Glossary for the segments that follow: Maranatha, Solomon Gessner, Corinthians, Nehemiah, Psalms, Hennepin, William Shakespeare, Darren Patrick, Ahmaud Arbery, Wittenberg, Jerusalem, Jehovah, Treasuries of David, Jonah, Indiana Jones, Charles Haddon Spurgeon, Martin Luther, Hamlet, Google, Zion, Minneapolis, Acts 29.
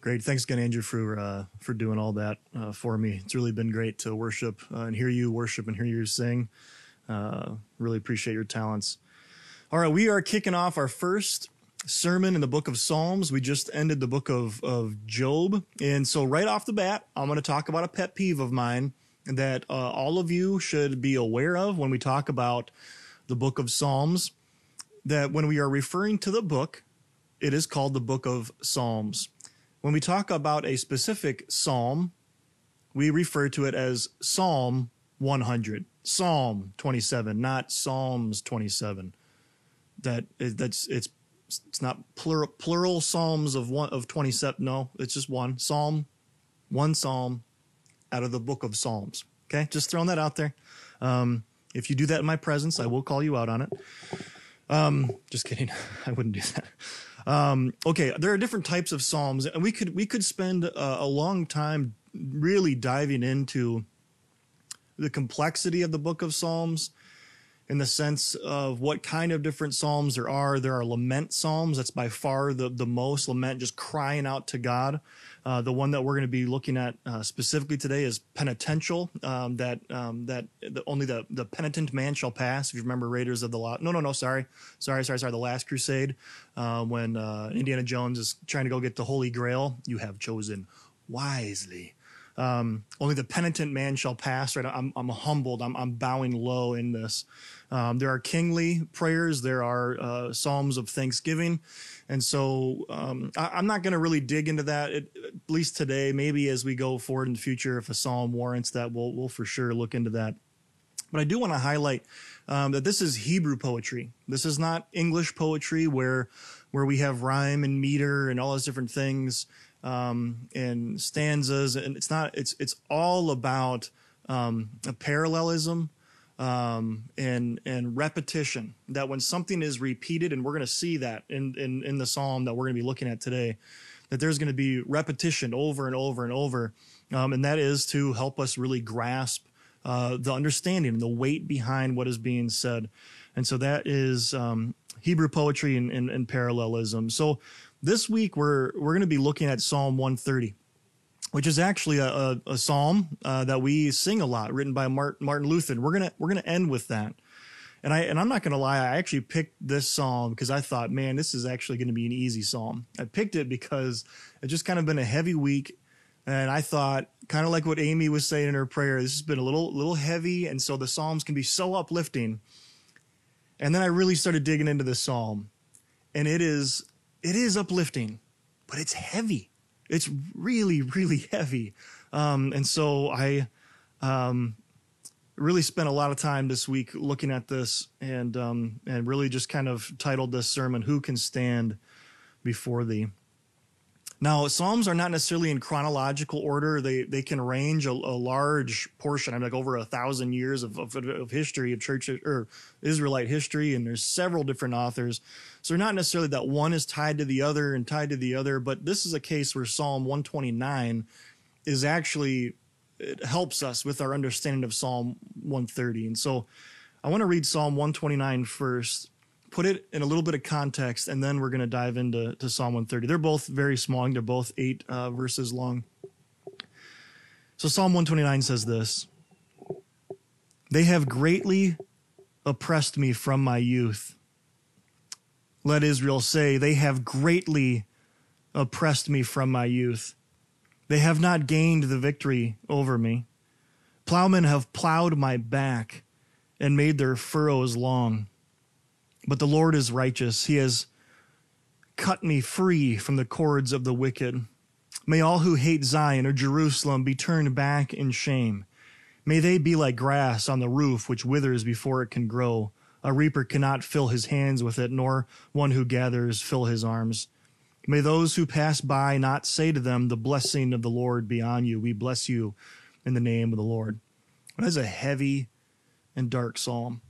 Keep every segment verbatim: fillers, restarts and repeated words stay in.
Great. Thanks again, Andrew, for uh, for doing all that uh, for me. It's really been great to worship uh, and hear you worship and hear you sing. Uh, really appreciate your talents. All right, we are kicking off our first sermon in the book of Psalms. We just ended the book of, of Job. And so right off the bat, I'm going to talk about a pet peeve of mine that uh, all of you should be aware of when we talk about the book of Psalms, that when we are referring to the book, it is called the book of Psalms. When we talk about a specific psalm, we refer to it as Psalm one hundred, Psalm twenty-seven, not Psalms twenty-seven. That that's it's it's not plural plural psalms of one of twenty-seven. No, it's just one psalm, one psalm out of the book of Psalms. Okay, just throwing that out there. Um, if you do that in my presence, I will call you out on it. Um, just kidding. I wouldn't do that. Um, okay, there are different types of psalms, and we could we could spend a, a long time really diving into the complexity of the book of Psalms, in the sense of what kind of different psalms there are. There are lament psalms. That's by far the the most lament, just crying out to God. Uh, the one that we're going to be looking at uh, specifically today is penitential. Um, that um, that the, only the the penitent man shall pass. If you remember Raiders of the Lost, no no no sorry sorry sorry sorry the Last Crusade, uh, when uh, Indiana Jones is trying to go get the Holy Grail. You have chosen wisely. Um, only the penitent man shall pass. Right, I'm I'm humbled. I'm I'm bowing low in this. Um, there are kingly prayers. There are uh, psalms of thanksgiving, and so um, I, I'm not going to really dig into that at, at least today. Maybe as we go forward in the future, if a psalm warrants that, we'll we'll for sure look into that. But I do want to highlight um, that this is Hebrew poetry. This is not English poetry where where we have rhyme and meter and all those different things. Um, and stanzas, and it's not, it's, it's all about, um, a parallelism, um, and, and repetition, that when something is repeated, and we're going to see that in, in, in the psalm that we're going to be looking at today, that there's going to be repetition over and over and over. Um, and that is to help us really grasp, uh, the understanding and the weight behind what is being said. And so that is, um, Hebrew poetry and, and, and parallelism. So this week, we're we're going to be looking at Psalm one thirty, which is actually a, a, a psalm uh, that we sing a lot, written by Martin, Martin Luther. We're gonna we're gonna end with that, and I and I'm not gonna lie, I actually picked this psalm because I thought, man, this is actually gonna be an easy psalm. I picked it because it's just kind of been a heavy week, and I thought, kind of like what Amy was saying in her prayer, this has been a little little heavy, and so the psalms can be so uplifting. And then I really started digging into this psalm, and it is. It is uplifting, but it's heavy. It's really, really heavy. Um, and so I um, really spent a lot of time this week looking at this, and um, and really just kind of titled this sermon, Who Can Stand Before Thee? Now, Psalms are not necessarily in chronological order. They they can range a, a large portion. I'm like over a thousand years of, of of history of church or Israelite history, and there's several different authors. So not necessarily that one is tied to the other and tied to the other. But this is a case where Psalm one twenty-nine is actually, it helps us with our understanding of Psalm one thirty. And so I want to read Psalm one twenty-nine first. Put it in a little bit of context, and then we're going to dive into to Psalm one thirty. They're both very small. They're both eight uh, verses long. So Psalm one twenty-nine says this: "They have greatly oppressed me from my youth." Let Israel say, "They have greatly oppressed me from my youth. They have not gained the victory over me. Plowmen have plowed my back and made their furrows long. But the Lord is righteous. He has cut me free from the cords of the wicked. May all who hate Zion or Jerusalem be turned back in shame. May they be like grass on the roof, which withers before it can grow. A reaper cannot fill his hands with it, nor one who gathers fill his arms. May those who pass by not say to them, the blessing of the Lord be on you. We bless you in the name of the Lord." That is a heavy and dark psalm.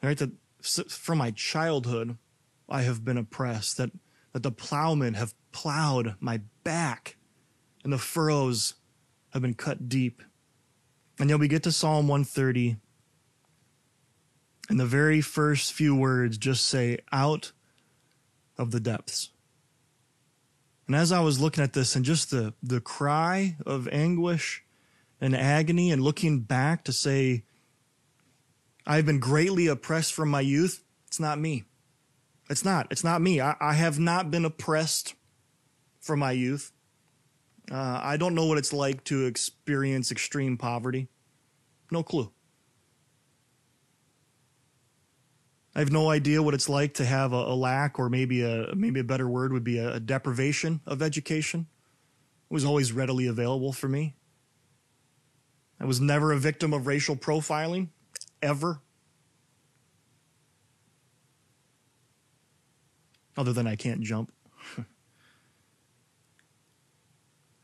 All right, that from my childhood, I have been oppressed, that, that the plowmen have plowed my back, and the furrows have been cut deep. And yet we get to Psalm one thirty, and the very first few words just say, "out of the depths." And as I was looking at this and just the, the cry of anguish and agony and looking back to say, I've been greatly oppressed from my youth. It's not me. It's not. It's not me. I, I have not been oppressed from my youth. Uh, I don't know what it's like to experience extreme poverty. No clue. I have no idea what it's like to have a, a lack, or maybe a maybe a better word would be a, a deprivation of education. It was always readily available for me. I was never a victim of racial profiling, ever. Other than I can't jump.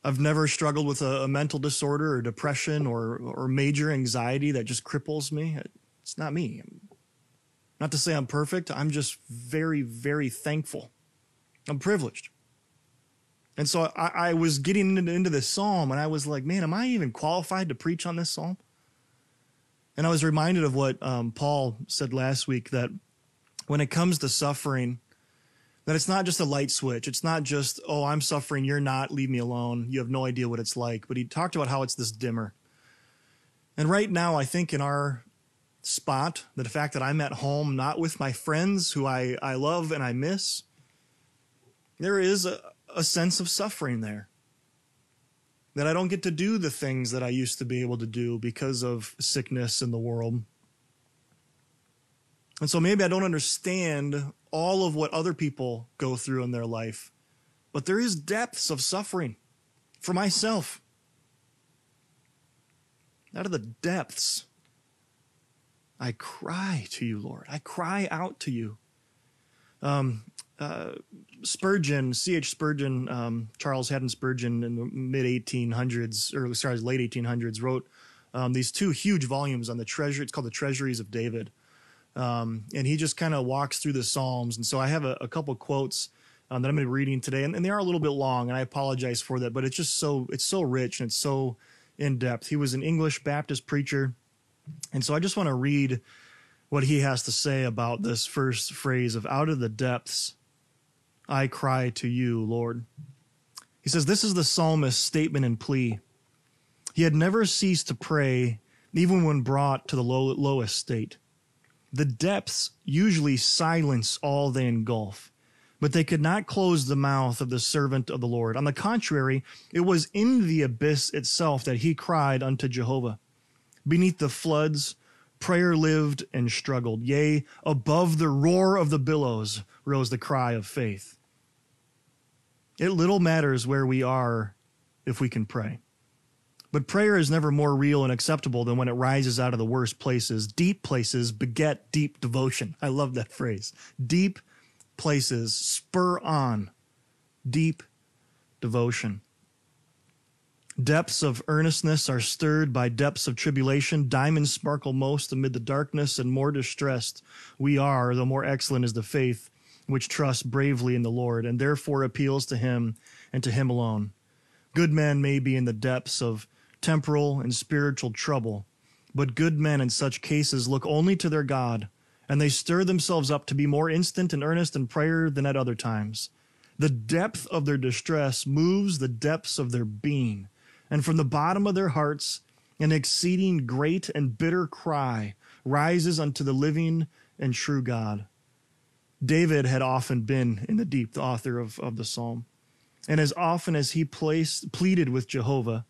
I've never struggled with a, a mental disorder or depression or, or major anxiety that just cripples me. It's not me. Not to say I'm perfect. I'm just very, very thankful. I'm privileged. And so I, I was getting into, into this psalm, and I was like, man, am I even qualified to preach on this psalm? And I was reminded of what um, Paul said last week, that when it comes to suffering, that it's not just a light switch. It's not just, oh, I'm suffering, you're not, leave me alone. You have no idea what it's like. But he talked about how it's this dimmer. And right now, I think in our spot, the fact that I'm at home, not with my friends who I, I love and I miss, there is a, a sense of suffering there. That I don't get to do the things that I used to be able to do because of sickness in the world. And so maybe I don't understand all of what other people go through in their life, but there is depths of suffering for myself. Out of the depths, I cry to you, Lord. I cry out to you. Um, uh, Spurgeon, C H Spurgeon, um, Charles Haddon Spurgeon in the mid eighteen hundreds, or sorry, late eighteen hundreds, wrote um, these two huge volumes on the treasure. It's called the Treasuries of David. Um, and he just kind of walks through the Psalms. And so I have a, a couple quotes um, that I'm going to be reading today, and, and they are a little bit long, and I apologize for that, but it's just so, it's so rich and it's so in depth. He was an English Baptist preacher. And so I just want to read what he has to say about this first phrase of out of the depths, I cry to you, Lord. He says, this is the psalmist's statement and plea. He had never ceased to pray, even when brought to the low, lowest state. The depths usually silence all they engulf, but they could not close the mouth of the servant of the Lord. On the contrary, it was in the abyss itself that he cried unto Jehovah. Beneath the floods, prayer lived and struggled. Yea, above the roar of the billows rose the cry of faith. It little matters where we are if we can pray. But prayer is never more real and acceptable than when it rises out of the worst places. Deep places beget deep devotion. I love that phrase. Deep places spur on deep devotion. Depths of earnestness are stirred by depths of tribulation. Diamonds sparkle most amid the darkness, and more distressed we are, the more excellent is the faith which trusts bravely in the Lord, and therefore appeals to him and to him alone. Good men may be in the depths of temporal and spiritual trouble, but good men in such cases look only to their God, and they stir themselves up to be more instant and earnest in prayer than at other times. The depth of their distress moves the depths of their being, and from the bottom of their hearts an exceeding great and bitter cry rises unto the living and true God. David had often been in the deep, the author of, of the psalm, and as often as he placed, pleaded with Jehovah,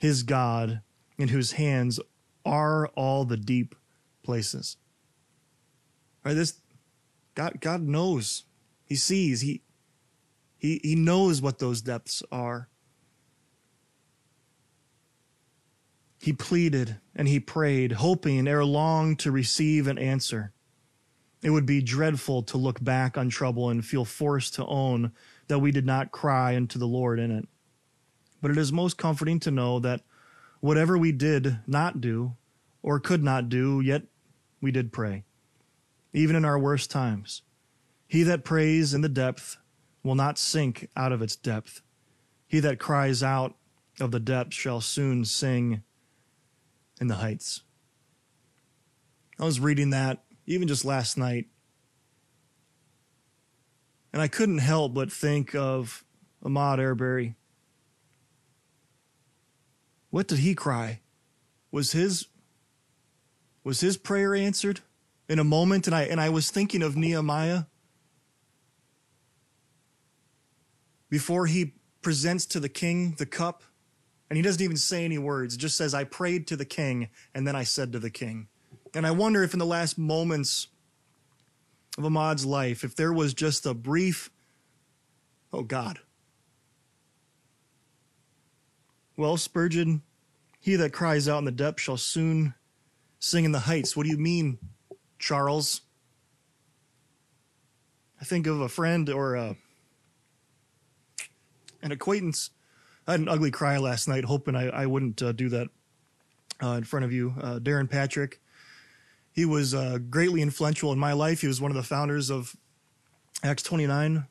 his God, in whose hands are all the deep places. All right, this God, God knows. He sees. He, he, he knows what those depths are. He pleaded and he prayed, hoping ere long to receive an answer. It would be dreadful to look back on trouble and feel forced to own that we did not cry unto the Lord in it. But it is most comforting to know that whatever we did not do or could not do, yet we did pray, even in our worst times. He that prays in the depth will not sink out of its depth. He that cries out of the depth shall soon sing in the heights. I was reading that even just last night, and I couldn't help but think of Ahmaud Arbery. What did he cry? Was his was his prayer answered in a moment? And I and I was thinking of Nehemiah. Before he presents to the king the cup, and he doesn't even say any words, just says, I prayed to the king, and then I said to the king. And I wonder if in the last moments of Ahmaud's life, if there was just a brief, oh God. Well, Spurgeon, he that cries out in the depths shall soon sing in the heights. What do you mean, Charles? I think of a friend or a An acquaintance. I had an ugly cry last night, hoping I, I wouldn't uh, do that uh, in front of you. Uh, Darren Patrick, he was uh, greatly influential in my life. He was one of the founders of Acts twenty-nine,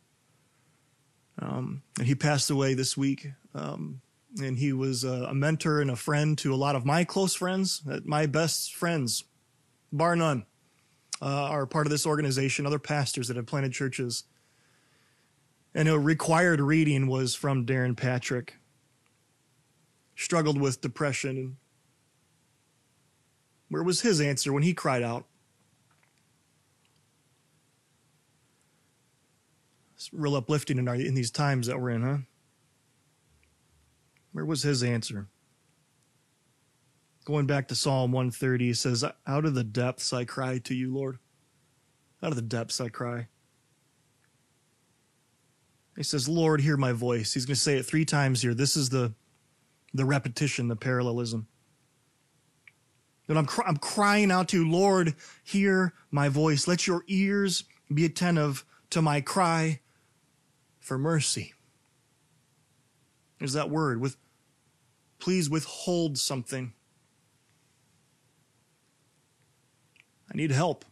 um, and he passed away this week. Um, and he was uh, a mentor and a friend to a lot of my close friends. My best friends, bar none, uh, are part of this organization, other pastors that have planted churches. And a required reading was from Darren Patrick. Struggled with depression. Where was his answer when he cried out? It's real uplifting in, our, in these times that we're in, huh? Where was his answer? Going back to Psalm one thirty, he says, out of the depths I cry to you, Lord. Out of the depths I cry. He says, Lord, hear my voice. He's going to say it three times here. This is the the repetition, the parallelism. And I'm, cry- I'm crying out to you, Lord, hear my voice. Let your ears be attentive to my cry for mercy. There's that word, with, please withhold something. I need help.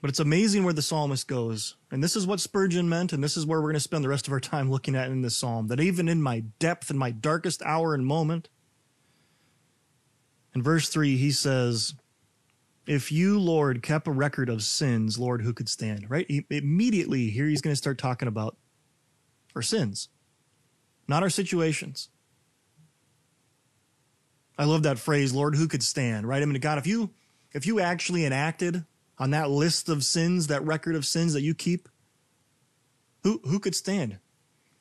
But it's amazing where the psalmist goes. And this is what Spurgeon meant, and this is where we're going to spend the rest of our time looking at in this psalm. That even in my depth, in my darkest hour and moment, in verse three, he says, if you, Lord, kept a record of sins, Lord, who could stand? Right? Immediately here he's going to start talking about our sins, not our situations. I love that phrase, Lord, who could stand? Right? I mean, God, if you, if you actually enacted on that list of sins, that record of sins that you keep, who who could stand?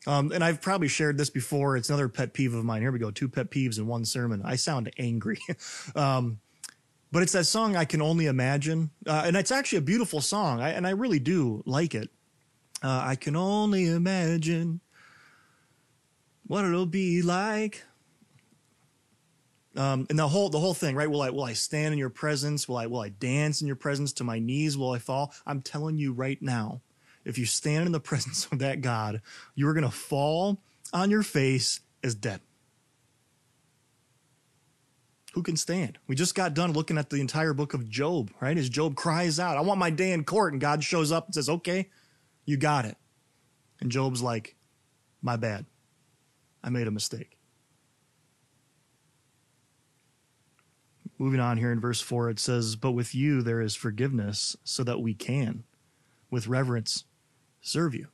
Um, and I've probably shared this before. It's another pet peeve of mine. Here we go, two pet peeves in one sermon. I sound angry. um, but it's that song, I Can Only Imagine. Uh, and it's actually a beautiful song, I, and I really do like it. Uh, I can only imagine what it'll be like. Um, and the whole the whole thing, right? Will I will I stand in your presence? Will I will I dance in your presence to my knees? Will I fall? I'm telling you right now, if you stand in the presence of that God, you are going to fall on your face as dead. Who can stand? We just got done looking at the entire book of Job, right? As Job cries out, I want my day in court. And God shows up and says, okay, you got it. And Job's like, my bad. I made a mistake. Moving on here in verse four, it says, but with you there is forgiveness so that we can, with reverence, serve you.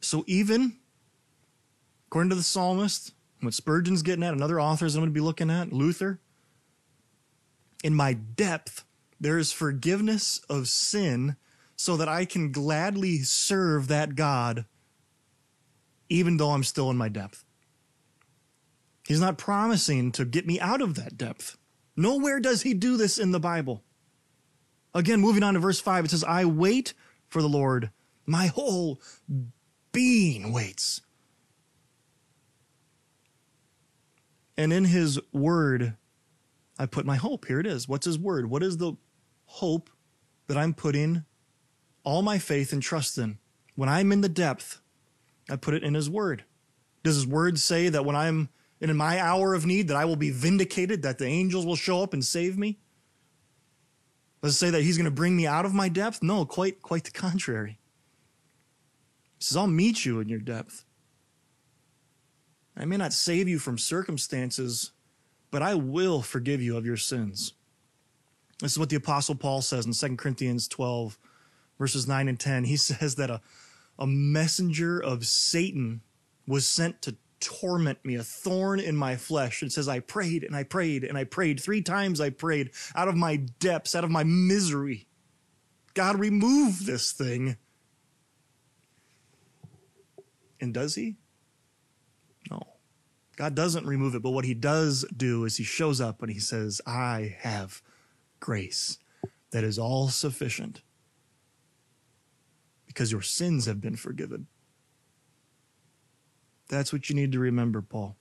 So even, according to the psalmist, what Spurgeon's getting at, and other authors I'm going to be looking at, Luther, in my depth, there is forgiveness of sin so that I can gladly serve that God, even though I'm still in my depth. He's not promising to get me out of that depth. Nowhere does he do this in the Bible. Again, moving on to verse five, it says, I wait for the Lord. My whole being waits. And in his word, I put my hope. Here it is. What's his word? What is the hope that I'm putting all my faith and trust in? When I'm in the depth, I put it in his word. Does his word say that when I'm and in my hour of need, that I will be vindicated, that the angels will show up and save me? Does it say that he's going to bring me out of my depth? No, quite, quite the contrary. He says, I'll meet you in your depth. I may not save you from circumstances, but I will forgive you of your sins. This is what the Apostle Paul says in Second Corinthians twelve, verses nine and ten. He says that a, a messenger of Satan was sent to torment me, a thorn in my flesh. It says, I prayed and I prayed and I prayed. Three times I prayed out of my depths, out of my misery. God, remove this thing. And does he? No. God doesn't remove it, but what he does do is he shows up and he says, I have grace that is all sufficient because your sins have been forgiven. That's what you need to remember, Paul.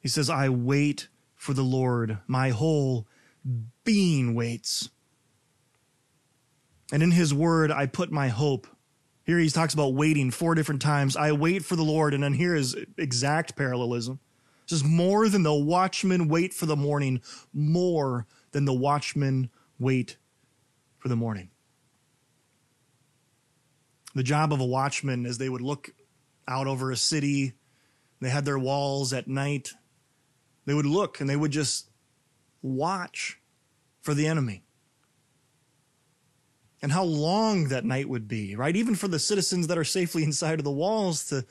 He says, I wait for the Lord. My whole being waits. And in his word, I put my hope. Here he talks about waiting four different times. I wait for the Lord. And then here is exact parallelism. It says, more than the watchmen wait for the morning, more than the watchmen wait for the morning. The job of a watchman is they would look out over a city. They had their walls at night. They would look and they would just watch for the enemy. And how long that night would be, right? Even for the citizens that are safely inside of the walls to,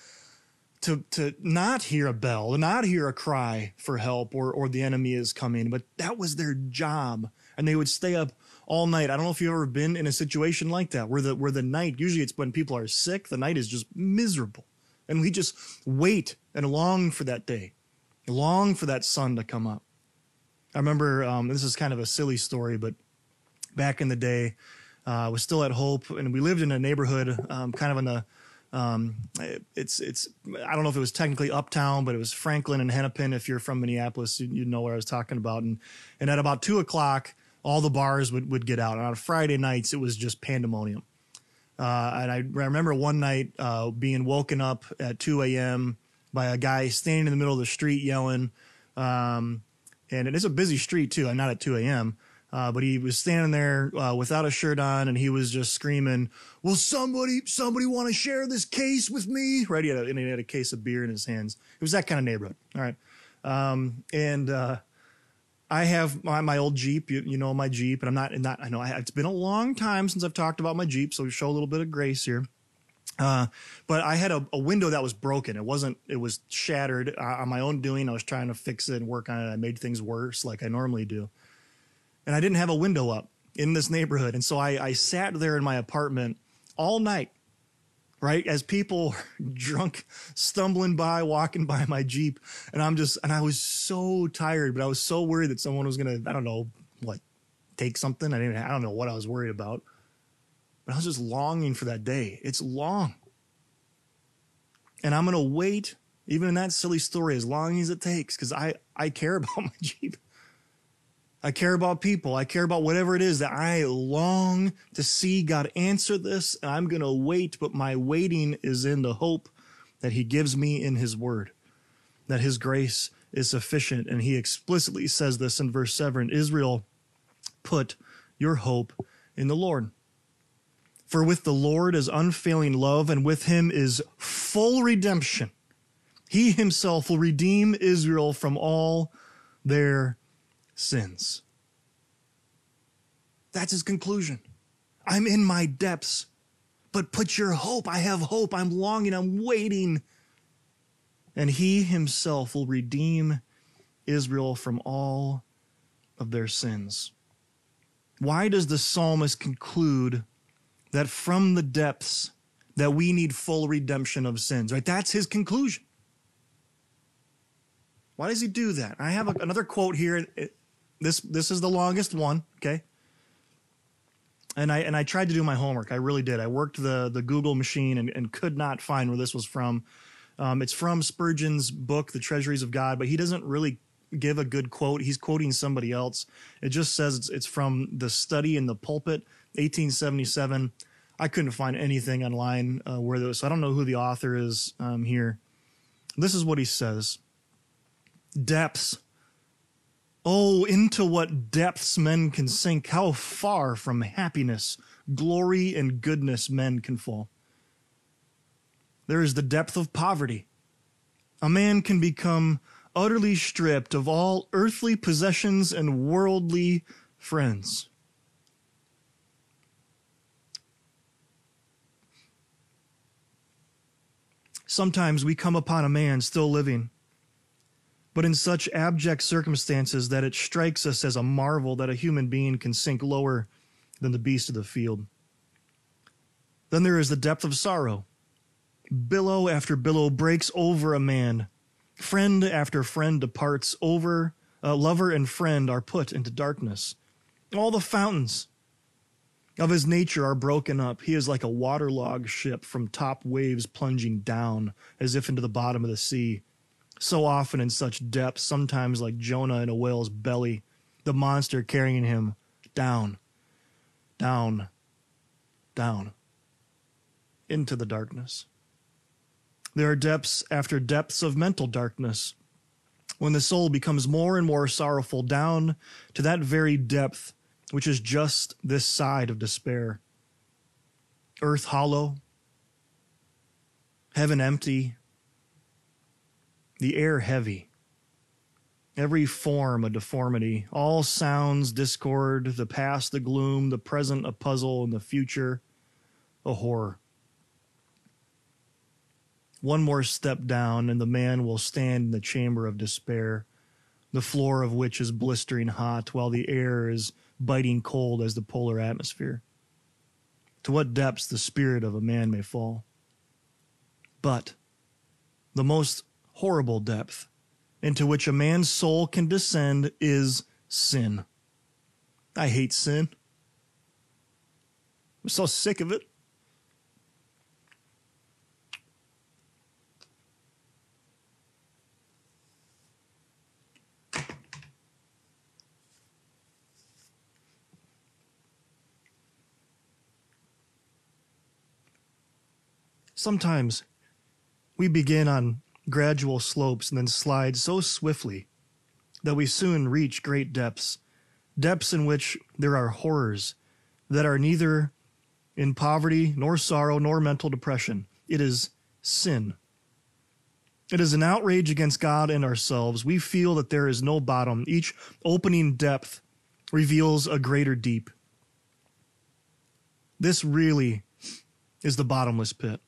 to, to not hear a bell, to not hear a cry for help or, or the enemy is coming. But that was their job. And they would stay up all night. I don't know if you've ever been in a situation like that where the where the night, usually it's when people are sick, the night is just miserable. And we just wait and long for that day, long for that sun to come up. I remember, um, this is kind of a silly story, but back in the day, uh, I was still at Hope and we lived in a neighborhood um, kind of in the, um, it's, it's I don't know if it was technically uptown, but it was Franklin and Hennepin. If you're from Minneapolis, you, you know what I was talking about. And, and at about two o'clock, all the bars would, would get out. And on Friday nights, it was just pandemonium. Uh, and I remember one night uh, being woken up at two a m by a guy standing in the middle of the street yelling. Um, and it is a busy street, too. I'm not at two a m Uh, but he was standing there uh, without a shirt on, and he was just screaming, will somebody, somebody want to share this case with me? Right? He had a, and he had a case of beer in his hands. It was that kind of neighborhood. All right. Um, and uh I have my, my old Jeep, you, you know, my Jeep, and I'm not, and not I know I, it's been a long time since I've talked about my Jeep, so we show a little bit of grace here. Uh, but I had a, a window that was broken. It wasn't, it was shattered uh, on my own doing. I was trying to fix it and work on it. I made things worse like I normally do. And I didn't have a window up in this neighborhood. And so I, I sat there in my apartment all night, right, as people drunk, stumbling by, walking by my Jeep. And I'm just, and I was so tired, but I was so worried that someone was going to, I don't know, what, take something. I didn't, I don't know what I was worried about, but I was just longing for that day. It's long. And I'm going to wait, even in that silly story, as long as it takes, because I, I care about my Jeep. I care about people. I care about whatever it is that I long to see God answer this. And I'm going to wait, but my waiting is in the hope that he gives me in his word, that his grace is sufficient. And he explicitly says this in verse seven, Israel, put your hope in the Lord. For with the Lord is unfailing love, and with him is full redemption. He himself will redeem Israel from all their sins. That's his conclusion. I'm in my depths, but put your hope. I have hope. I'm longing. I'm waiting. And he himself will redeem Israel from all of their sins. Why does the psalmist conclude that from the depths that we need full redemption of sins, right? That's his conclusion. Why does he do that? I have a, another quote here. It, This this is the longest one, okay? And I and I tried to do my homework. I really did. I worked the the Google machine and, and could not find where this was from. Um, it's from Spurgeon's book, The Treasuries of God, but he doesn't really give a good quote. He's quoting somebody else. It just says it's, it's from The Study in the Pulpit, eighteen seventy-seven. I couldn't find anything online uh, where those. So I don't know who the author is um, here. This is what he says. Depths. Oh, into what depths men can sink, how far from happiness, glory, and goodness men can fall. There is the depth of poverty. A man can become utterly stripped of all earthly possessions and worldly friends. Sometimes we come upon a man still living, but in such abject circumstances that it strikes us as a marvel that a human being can sink lower than the beast of the field. Then there is the depth of sorrow. Billow after billow breaks over a man. Friend after friend departs over. Uh, lover and friend are put into darkness. All the fountains of his nature are broken up. He is like a waterlogged ship from top waves plunging down as if into the bottom of the sea. So often in such depth, sometimes like Jonah in a whale's belly, the monster carrying him down, down, down into the darkness. There are depths after depths of mental darkness. When the soul becomes more and more sorrowful, down to that very depth, which is just this side of despair. Earth hollow, heaven empty, the air heavy, every form a deformity, all sounds discord, the past the gloom, the present a puzzle, and the future a horror. One more step down, and the man will stand in the chamber of despair, the floor of which is blistering hot, while the air is biting cold as the polar atmosphere. To what depths the spirit of a man may fall. But the most horrible depth into which a man's soul can descend is sin. I hate sin. I'm so sick of it. Sometimes we begin on gradual slopes and then slide so swiftly that we soon reach great depths, depths in which there are horrors that are neither in poverty, nor sorrow, nor mental depression. It is sin. It is an outrage against God and ourselves. We feel that there is no bottom. Each opening depth reveals a greater deep. This really is the bottomless pit,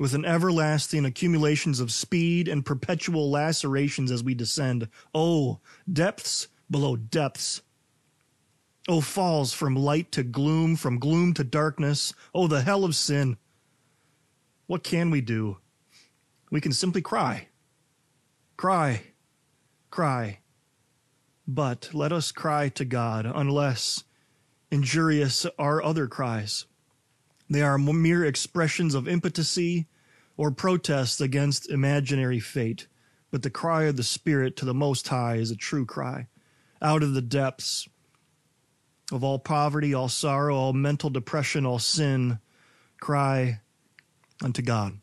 with an everlasting accumulations of speed and perpetual lacerations as we descend. Oh, depths below depths. Oh, falls from light to gloom, from gloom to darkness. Oh, the hell of sin. What can we do? We can simply cry, cry, cry. But let us cry to God, unless injurious are other cries. They are mere expressions of impotency or protests against imaginary fate. But the cry of the Spirit to the Most High is a true cry. Out of the depths of all poverty, all sorrow, all mental depression, all sin, cry unto God.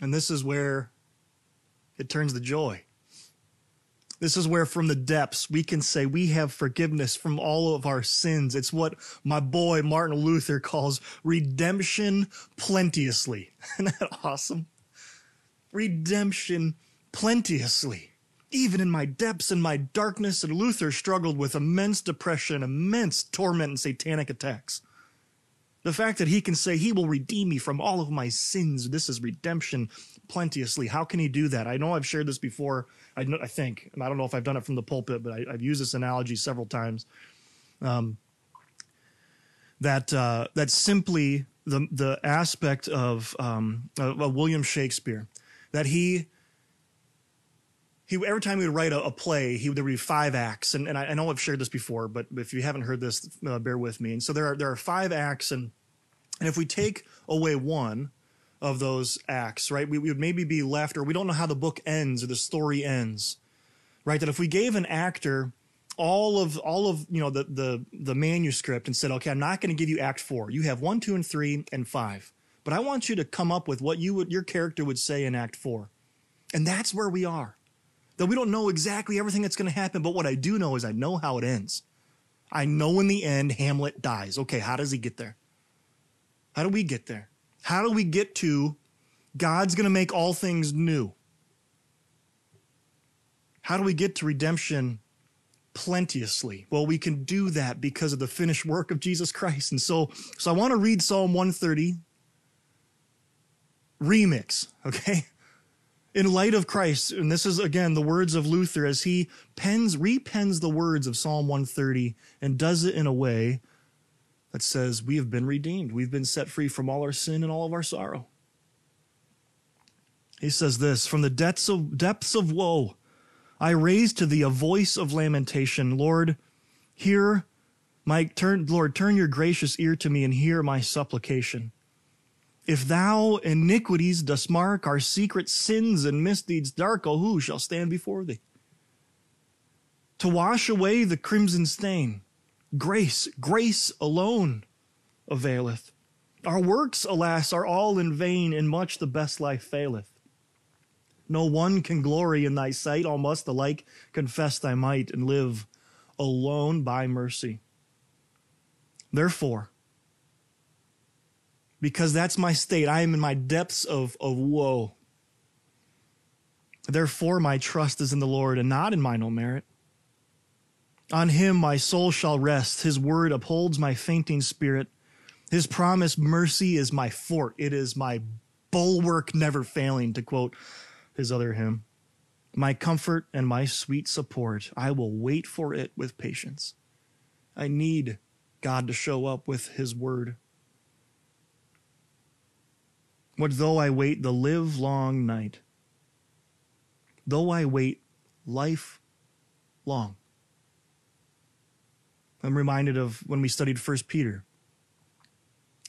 And this is where it turns to joy. This is where from the depths we can say we have forgiveness from all of our sins. It's what my boy Martin Luther calls redemption plenteously. Isn't that awesome? Redemption plenteously. Even in my depths and my darkness, and Luther struggled with immense depression, immense torment, and satanic attacks. The fact that he can say he will redeem me from all of my sins, this is redemption plenteously. How can he do that? I know I've shared this before, I, know, I think, and I don't know if I've done it from the pulpit, but I, I've used this analogy several times, um, that uh, that simply the, the aspect of, um, of, of William Shakespeare, that he, he every time he would write a, a play, he would, there would be five acts, and, and I, I know I've shared this before, but if you haven't heard this, uh, bear with me. And so there are, there are five acts, and, and if we take away one of those acts, right, we, we would maybe be left, or we don't know how the book ends or the story ends, right? That if we gave an actor all of all of you know the the the manuscript and said, okay, I'm not going to give you act four. You have one, two, and three, and five. But I want you to come up with what you would your character would say in act four, and that's where we are. That we don't know exactly everything that's going to happen, but what I do know is I know how it ends. I know in the end Hamlet dies. Okay, how does he get there? How do we get there? How do we get to God's going to make all things new. How do we get to redemption plenteously? Well, we can do that because of the finished work of Jesus Christ. And so, so I want to read Psalm one thirty remix, okay? In light of Christ, and this is, again, the words of Luther as he pens, repens the words of Psalm one thirty and does it in a way that says we have been redeemed. We've been set free from all our sin and all of our sorrow. He says this, from the depths of, depths of woe, I raise to thee a voice of lamentation. Lord, hear my, turn, Lord, turn your gracious ear to me and hear my supplication. If thou iniquities dost mark our secret sins and misdeeds dark, oh, who shall stand before thee? To wash away the crimson stain, grace, grace alone availeth. Our works, alas, are all in vain, and much the best life faileth. No one can glory in thy sight, all must alike confess thy might and live alone by mercy. Therefore, because that's my state. I am in my depths of, of woe. Therefore, my trust is in the Lord and not in mine own merit. On him my soul shall rest. His word upholds my fainting spirit. His promised mercy is my fort. It is my bulwark never failing, to quote his other hymn. My comfort and my sweet support. I will wait for it with patience. I need God to show up with his word. What though I wait the live long night, though I wait life long. I'm reminded of when we studied First Peter,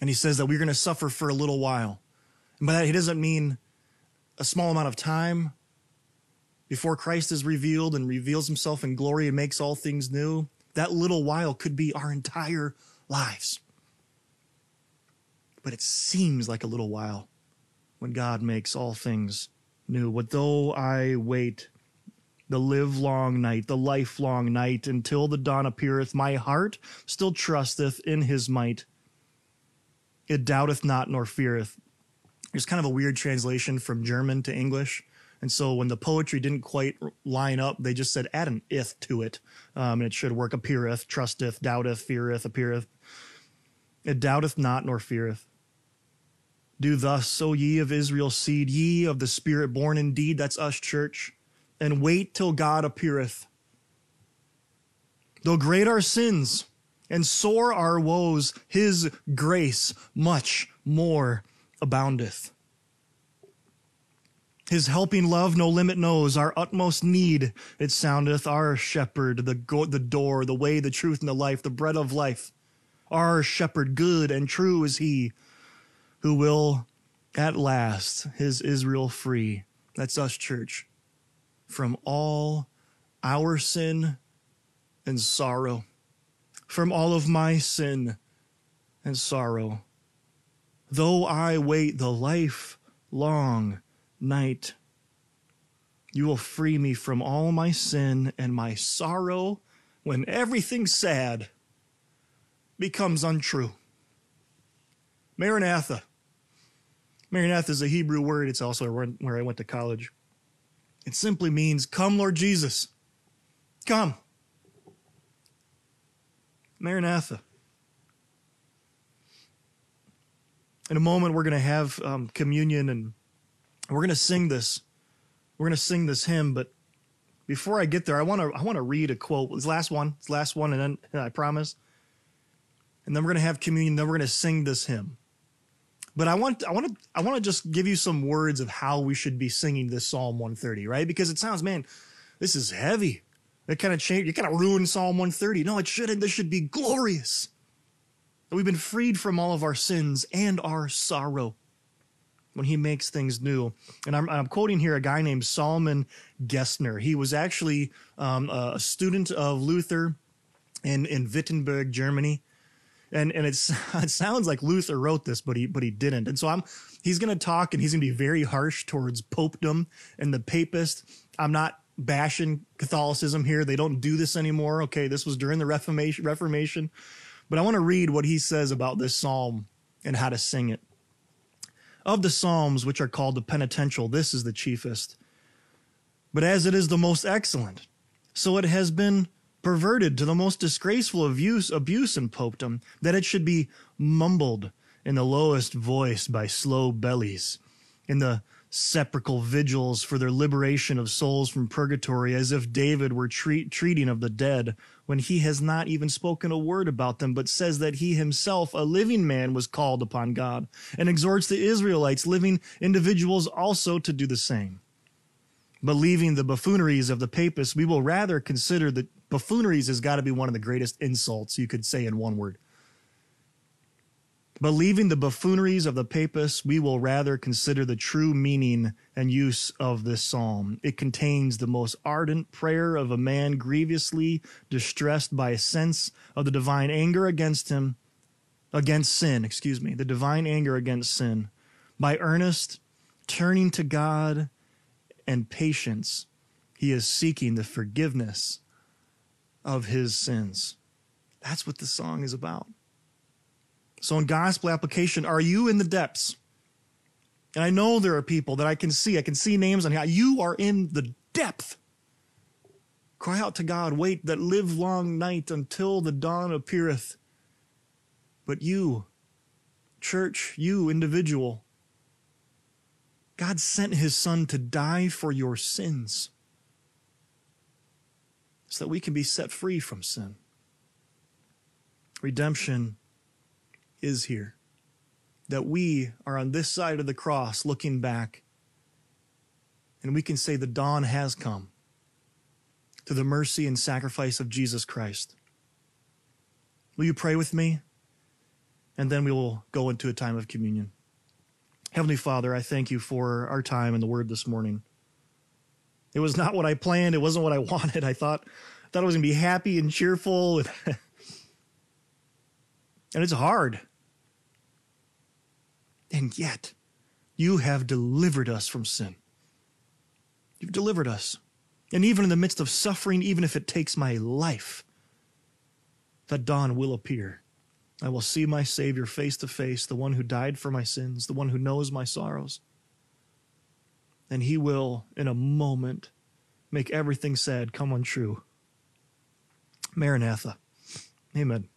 and he says that we're going to suffer for a little while. And by that, he doesn't mean a small amount of time before Christ is revealed and reveals himself in glory and makes all things new. That little while could be our entire lives. But it seems like a little while when God makes all things new. What though I wait the livelong night, the lifelong night, until the dawn appeareth, my heart still trusteth in his might. It doubteth not nor feareth. It's kind of a weird translation from German to English. And so when the poetry didn't quite line up, they just said, add an ith to it. Um, and it should work, appeareth, trusteth, doubteth, feareth, appeareth. It doubteth not nor feareth. Do thus, O ye of Israel's seed, ye of the Spirit born indeed, that's us, church, and wait till God appeareth. Though great our sins and sore our woes, his grace much more aboundeth. His helping love no limit knows, our utmost need it soundeth, our shepherd, the, go- the door, the way, the truth, and the life, the bread of life. Our shepherd, good and true is he, who will at last his Israel free. That's us, church, from all our sin and sorrow, from all of my sin and sorrow. Though I wait the lifelong night, you will free me from all my sin and my sorrow when everything's sad becomes untrue. Maranatha. Maranatha is a Hebrew word. It's also where I went to college. It simply means, come, Lord Jesus. Come. Maranatha. In a moment, we're going to have um, communion, and we're going to sing this. We're going to sing this hymn, but before I get there, I want to I want to read a quote. It's the last one. It's the last one, and then and I promise. And then we're going to have communion. Then we're going to sing this hymn. But I want, I want to, I want to just give you some words of how we should be singing this Psalm one thirty, right? Because it sounds, man, this is heavy. It kind of changed. You kind of ruined Psalm one thirty. No, it shouldn't. This should be glorious. That we've been freed from all of our sins and our sorrow when he makes things new. And I'm, I'm quoting here a guy named Solomon Gessner. He was actually um, a student of Luther in in Wittenberg, Germany. And and it's, it sounds like Luther wrote this, but he but he didn't. And so I'm he's going to talk, and he's going to be very harsh towards popedom and the papist. I'm not bashing Catholicism here. They don't do this anymore. Okay, this was during the Reformation. Reformation. But I want to read what he says about this psalm and how to sing it. Of the Psalms, which are called the penitential, this is the chiefest. But as it is the most excellent, so it has been perverted to the most disgraceful abuse, abuse in popedom, that it should be mumbled in the lowest voice by slow bellies, in the sepulchral vigils for their liberation of souls from purgatory, as if David were treat, treating of the dead, when he has not even spoken a word about them, but says that he himself, a living man, was called upon God, and exhorts the Israelites, living individuals, also to do the same. But leaving the buffooneries of the papists, we will rather consider that buffooneries has got to be one of the greatest insults you could say in one word. But leaving the buffooneries of the papists, we will rather consider the true meaning and use of this psalm. It contains the most ardent prayer of a man grievously distressed by a sense of the divine anger against him, against sin, excuse me, the divine anger against sin, by earnest turning to God and patience. He is seeking the forgiveness of his sins. That's what the song is about. So in gospel application, are you in the depths? And I know there are people that I can see. I can see names on here. You are in the depth. Cry out to God, wait that live long night until the dawn appeareth. But you, church, you individual, God sent his son to die for your sins so that we can be set free from sin. Redemption is here, that we are on this side of the cross looking back, and we can say the dawn has come through the mercy and sacrifice of Jesus Christ. Will you pray with me? And then we will go into a time of communion. Heavenly Father, I thank you for our time in the Word this morning. It was not what I planned. It wasn't what I wanted. I thought, thought I was going to be happy and cheerful. And it's hard. And yet, you have delivered us from sin. You've delivered us. And even in the midst of suffering, even if it takes my life, the dawn will appear. I will see my Savior face to face, the one who died for my sins, the one who knows my sorrows. And he will, in a moment, make everything sad come untrue. Maranatha. Amen.